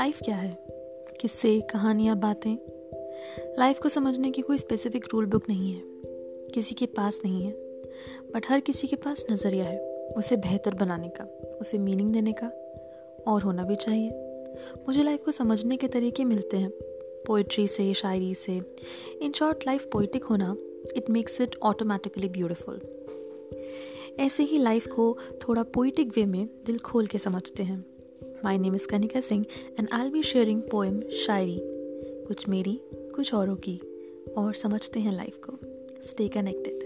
Life क्या है? किस्से, कहानियाँ, बातें। लाइफ को समझने की कोई स्पेसिफिक रूल बुक नहीं है, किसी के पास नहीं है, बट हर किसी के पास नज़रिया है उसे बेहतर बनाने का, उसे मीनिंग देने का, और होना भी चाहिए। मुझे लाइफ को समझने के तरीके मिलते हैं पोइट्री से, शायरी से। इन शॉर्ट, लाइफ पोइटिक होना, it makes it automatically beautiful. ऐसे ही लाइफ को थोड़ा पोइटिक वे में दिल खोल के समझते हैं। My name is Kanika Singh and I will be sharing poem, shayari, कुछ मेरी कुछ औरों की, और समझते हैं लाइफ को। Stay connected.